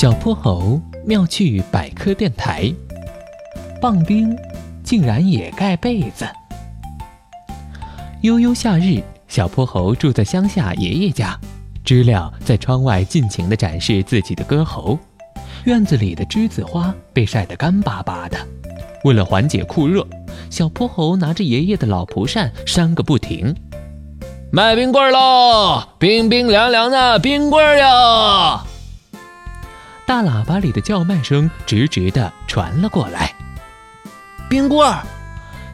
小泼猴妙趣百科电台，棒冰竟然也盖被子。悠悠夏日，小泼猴住在乡下爷爷家，知了在窗外尽情地展示自己的歌喉，院子里的栀子花被晒得干巴巴的。为了缓解酷热，小泼猴拿着爷爷的老蒲扇扇个不停。卖冰棍喽，冰冰凉凉的冰棍哟！大喇叭里的叫卖声直直地传了过来。冰棍儿！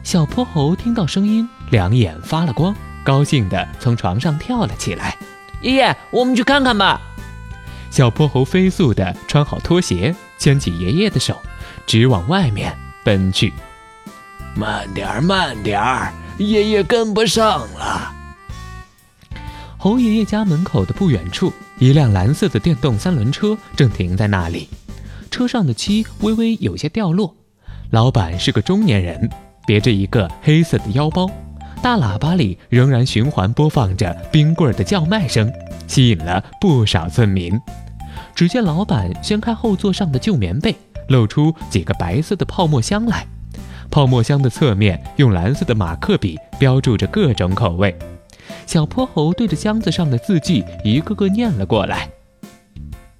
小泼猴听到声音，两眼发了光，高兴地从床上跳了起来。爷爷，我们去看看吧！小泼猴飞速地穿好拖鞋，牵起爷爷的手，直往外面奔去。慢点儿，慢点儿，爷爷跟不上了。猴爷爷家门口的不远处，一辆蓝色的电动三轮车正停在那里，车上的漆微微有些掉落。老板是个中年人，别着一个黑色的腰包，大喇叭里仍然循环播放着冰棍的叫卖声，吸引了不少村民。只见老板掀开后座上的旧棉被，露出几个白色的泡沫箱来，泡沫箱的侧面用蓝色的马克笔标注着各种口味。小泼猴对着箱子上的字迹一个个念了过来，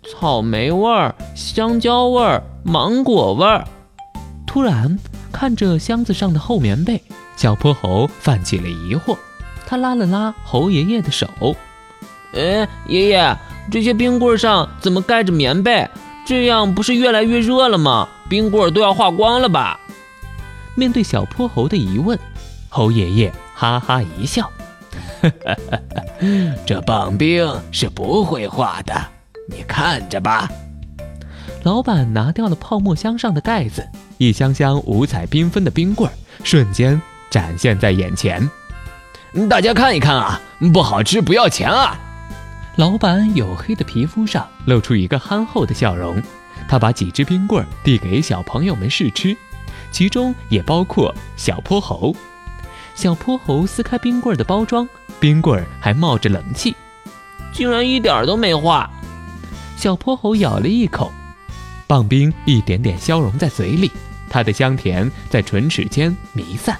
草莓味儿、香蕉味儿、芒果味儿。突然看着箱子上的厚棉被，小泼猴泛起了疑惑。他拉了拉猴爷爷的手，爷爷，这些冰棍上怎么盖着棉被？这样不是越来越热了吗？冰棍都要化光了吧？面对小泼猴的疑问，猴爷爷哈哈一笑，这棒冰是不会化的，你看着吧。老板拿掉了泡沫箱上的盖子，一箱箱五彩缤纷的冰棍瞬间展现在眼前。大家看一看啊，不好吃不要钱啊！老板黝黑的皮肤上露出一个憨厚的笑容，他把几只冰棍递给小朋友们试吃，其中也包括小泼猴。小泼猴撕开冰棍的包装，冰棍还冒着冷气，竟然一点都没化。小泼猴咬了一口，棒冰一点点消融在嘴里，它的香甜在唇齿间弥散。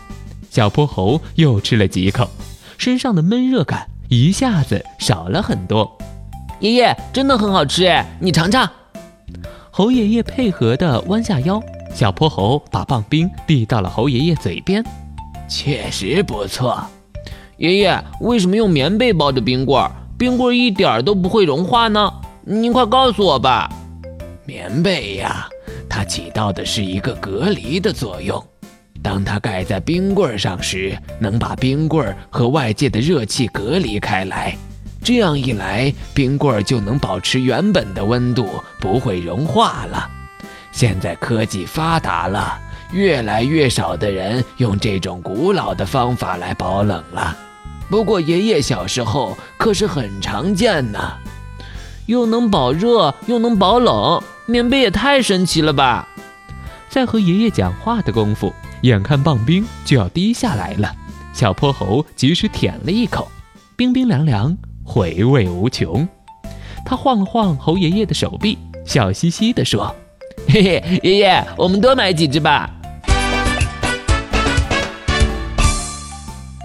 小泼猴又吃了几口，身上的闷热感一下子少了很多。爷爷，真的很好吃，你尝尝。猴爷爷配合地弯下腰，小泼猴把棒冰递到了猴爷爷嘴边。确实不错。爷爷，为什么用棉被包着冰棍？冰棍一点都不会融化呢？您快告诉我吧。棉被呀，它起到的是一个隔离的作用。当它盖在冰棍上时，能把冰棍和外界的热气隔离开来。这样一来，冰棍就能保持原本的温度，不会融化了。现在科技发达了，越来越少的人用这种古老的方法来保冷了。不过爷爷小时候可是很常见呢，又能保热又能保冷，棉被也太神奇了吧。在和爷爷讲话的功夫，眼看棒冰就要滴下来了，小泼猴及时舔了一口，冰冰凉凉，回味无穷。他晃了晃猴爷爷的手臂，笑嘻嘻地说，嘿嘿，爷爷，我们多买几只吧。